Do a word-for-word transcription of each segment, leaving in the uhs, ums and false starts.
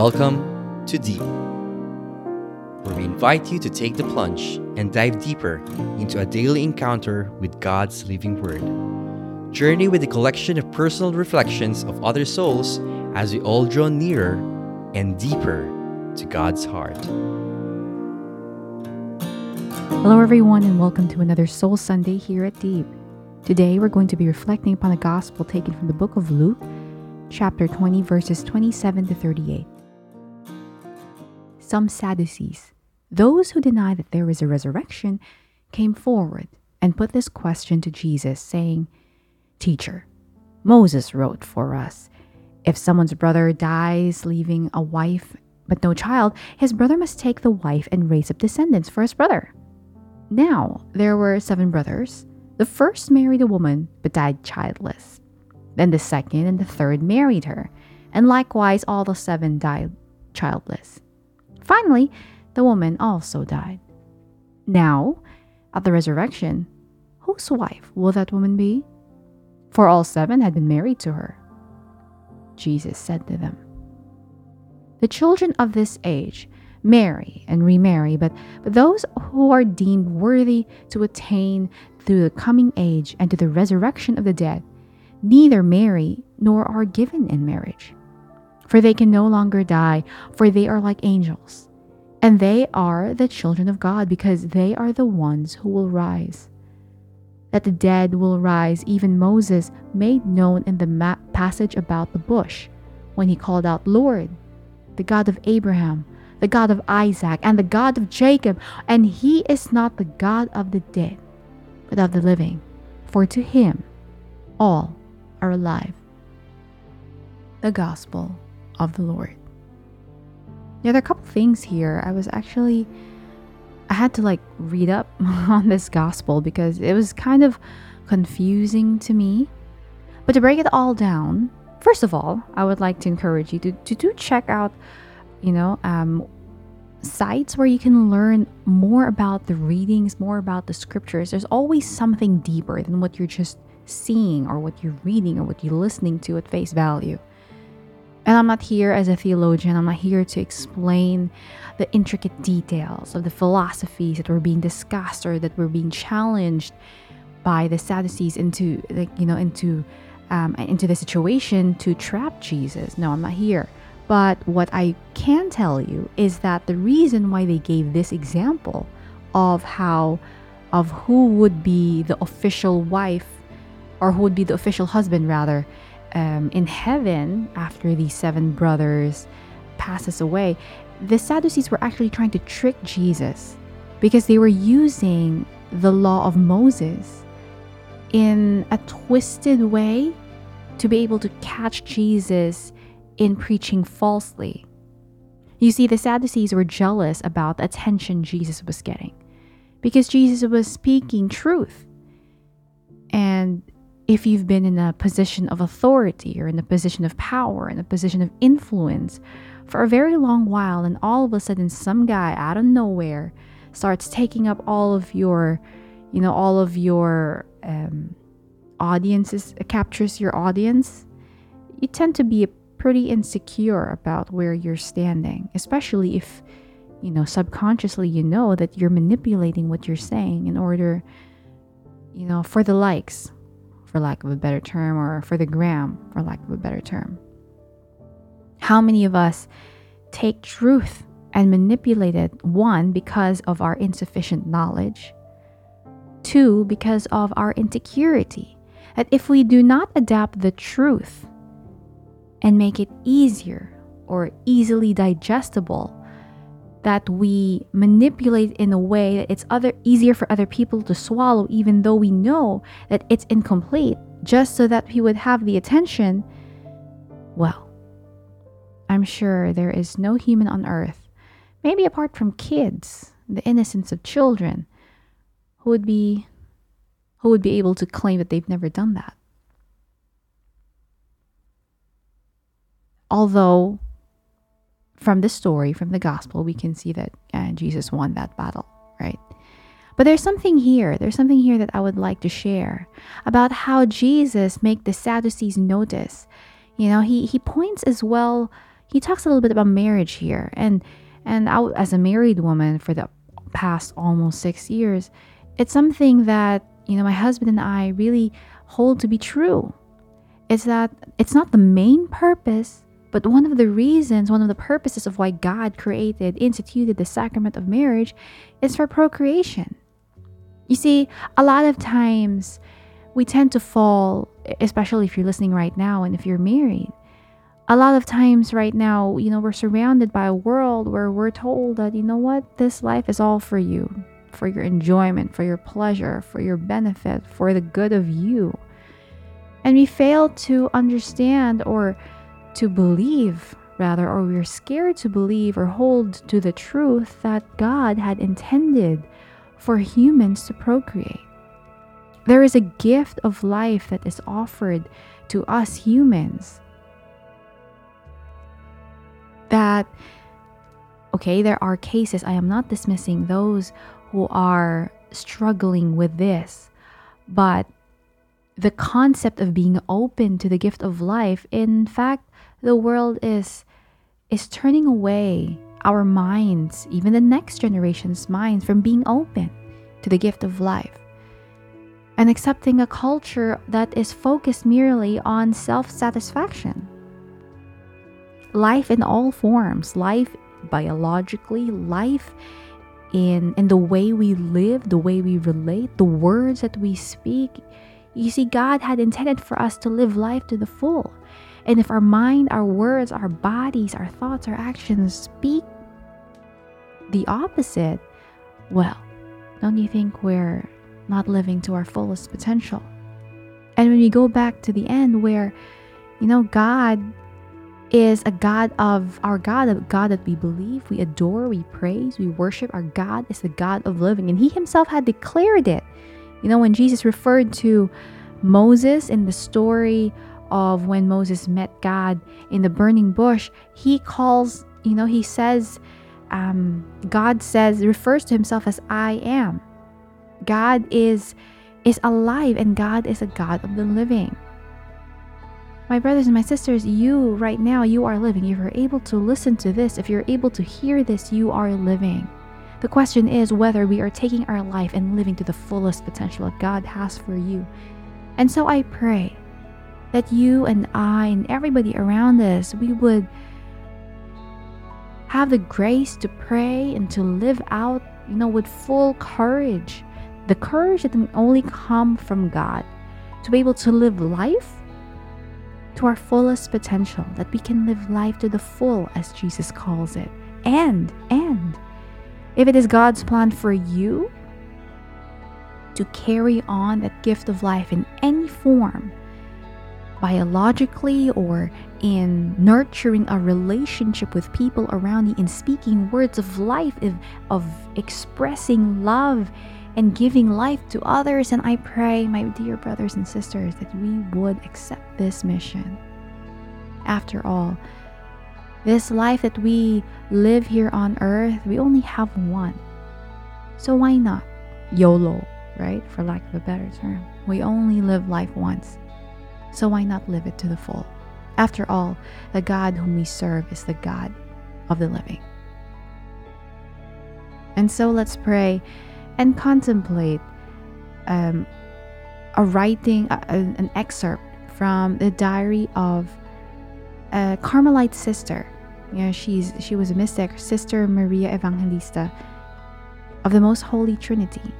Welcome to Deep, where we invite you to take the plunge and dive deeper into a daily encounter with God's living Word. Journey with a collection of personal reflections of other souls as we all draw nearer and deeper to God's heart. Hello everyone and welcome to another Soul Sunday here at Deep. Today we're going to be reflecting upon a Gospel taken from the book of Luke, chapter twenty, verses twenty-seven to thirty-eight. Some Sadducees, those who deny that there is a resurrection, came forward and put this question to Jesus, saying, "Teacher, Moses wrote for us, if someone's brother dies leaving a wife but no child, his brother must take the wife and raise up descendants for his brother. Now there were seven brothers. The first married a woman but died childless. Then the second and the third married her, and likewise all the seven died childless. Finally, the woman also died. Now, at the resurrection, whose wife will that woman be? For all seven had been married to her." Jesus said to them, "The children of this age marry and remarry, but, but those who are deemed worthy to attain through the coming age and to the resurrection of the dead neither marry nor are given in marriage. For they can no longer die, for they are like angels. And they are the children of God, because they are the ones who will rise. That the dead will rise, even Moses made known in the ma- passage about the bush, when he called out, 'Lord, the God of Abraham, the God of Isaac, and the God of Jacob.' And he is not the God of the dead, but of the living, for to him all are alive." The Gospel of the Lord. Yeah, there are a couple things here. I was actually, I had to like read up on this gospel because it was kind of confusing to me. But to break it all down, first of all, I would like to encourage you to, to do check out, you know, um, sites where you can learn more about the readings, more about the scriptures. There's always something deeper than what you're just seeing or what you're reading or what you're listening to at face value. And I'm not here as a theologian. I'm not here to explain the intricate details of the philosophies that were being discussed or that were being challenged by the Sadducees into, like, you know, into, um, into the situation to trap Jesus. No, I'm not here. But what I can tell you is that the reason why they gave this example of how, of who would be the official wife, or who would be the official husband rather, Um, in heaven after these seven brothers passes away, the Sadducees were actually trying to trick Jesus because they were using the law of Moses in a twisted way to be able to catch Jesus in preaching falsely. You see, the Sadducees were jealous about the attention Jesus was getting because Jesus was speaking truth. And if you've been in a position of authority or in a position of power, in a position of influence for a very long while, and all of a sudden some guy out of nowhere starts taking up all of your, you know, all of your um, audiences, captures your audience, you tend to be pretty insecure about where you're standing, especially if, you know, subconsciously you know that you're manipulating what you're saying in order, you know, for the likes, for lack of a better term, or for the gram, for lack of a better term. How many of us take truth and manipulate it, one, because of our insufficient knowledge, two, because of our insecurity, that if we do not adapt the truth and make it easier or easily digestible, that we manipulate in a way that it's other easier for other people to swallow, even though we know that it's incomplete, just so that we would have the attention. Well, I'm sure there is no human on earth, maybe apart from kids, the innocence of children, who would be who would be able to claim that they've never done that. Although from the story, from the gospel, we can see that uh, Jesus won that battle, right? But there's something here. There's something here that I would like to share about how Jesus make the Sadducees notice. You know, he he points as well, he talks a little bit about marriage here. And and I, as a married woman for the past almost six years, it's something that, you know, my husband and I really hold to be true. It's that it's not the main purpose, but one of the reasons, one of the purposes of why God created, instituted the sacrament of marriage is for procreation. You see, a lot of times we tend to fall, especially if you're listening right now and if you're married, a lot of times right now, you know, we're surrounded by a world where we're told that, you know what, this life is all for you, for your enjoyment, for your pleasure, for your benefit, for the good of you. And we fail to understand or to believe, rather, or we're scared to believe or hold to the truth that God had intended for humans to procreate. There is a gift of life that is offered to us humans. That, okay, there are cases, I am not dismissing those who are struggling with this, but the concept of being open to the gift of life, in fact, the world is is turning away our minds, even the next generation's minds, from being open to the gift of life and accepting a culture that is focused merely on self-satisfaction. Life in all forms, life biologically, life in, in the way we live, the way we relate, the words that we speak. You see, God had intended for us to live life to the full. And if our mind, our words, our bodies, our thoughts, our actions speak the opposite, well, don't you think we're not living to our fullest potential? And when we go back to the end where, you know, God is a God of our God, a God that we believe, we adore, we praise, we worship. Our God is the God of living, and He Himself had declared it. You know, when Jesus referred to Moses in the story of when Moses met God in the burning bush, He calls, you know, He says, um, God says, refers to Himself as I am. God is is alive, and God is a God of the living. My brothers and my sisters, you right now, you are living. If you're able to listen to this, if you're able to hear this, you are living. The question is whether we are taking our life and living to the fullest potential that God has for you. And so I pray that you and I and everybody around us, we would have the grace to pray and to live out, you know, with full courage. The courage that can only come from God, to be able to live life to our fullest potential, that we can live life to the full, as Jesus calls it. And, and, if it is God's plan for you to carry on that gift of life in any form, biologically or in nurturing a relationship with people around you, in speaking words of life, of expressing love and giving life to others. And I pray, my dear brothers and sisters, that we would accept this mission. After all, this life that we live here on earth, we only have one. So why not? YOLO, right? For lack of a better term. We only live life once. So why not live it to the full? After all, the God whom we serve is the God of the living. And so let's pray and contemplate um, a writing, a, an excerpt from the diary of a Carmelite sister. You know, she's she was a mystic, Sister Maria Evangelista of the Most Holy Trinity.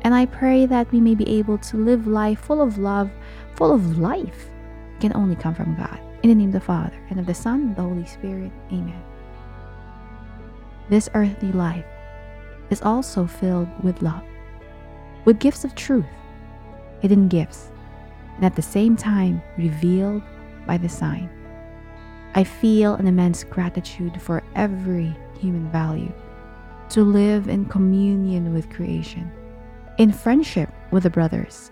And I pray that we may be able to live life full of love, full of life. It can only come from God. In the name of the Father, and of the Son, and the Holy Spirit. Amen. This earthly life is also filled with love, with gifts of truth, hidden gifts, and at the same time revealed by the sign. I feel an immense gratitude for every human value, to live in communion with creation, in friendship with the brothers,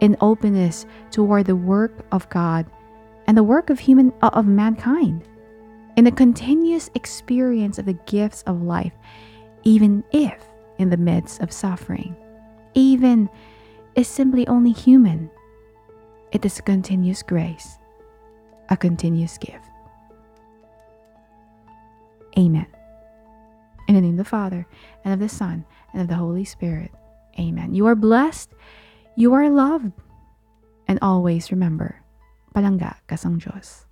in openness toward the work of God and the work of human of mankind, in the continuous experience of the gifts of life, even if in the midst of suffering. Even is simply only human. It is a continuous grace, a continuous gift. Amen. In the name of the Father, and of the Son, and of the Holy Spirit. Amen. You are blessed. You are loved. And always remember, Palangga Kasang Diyos.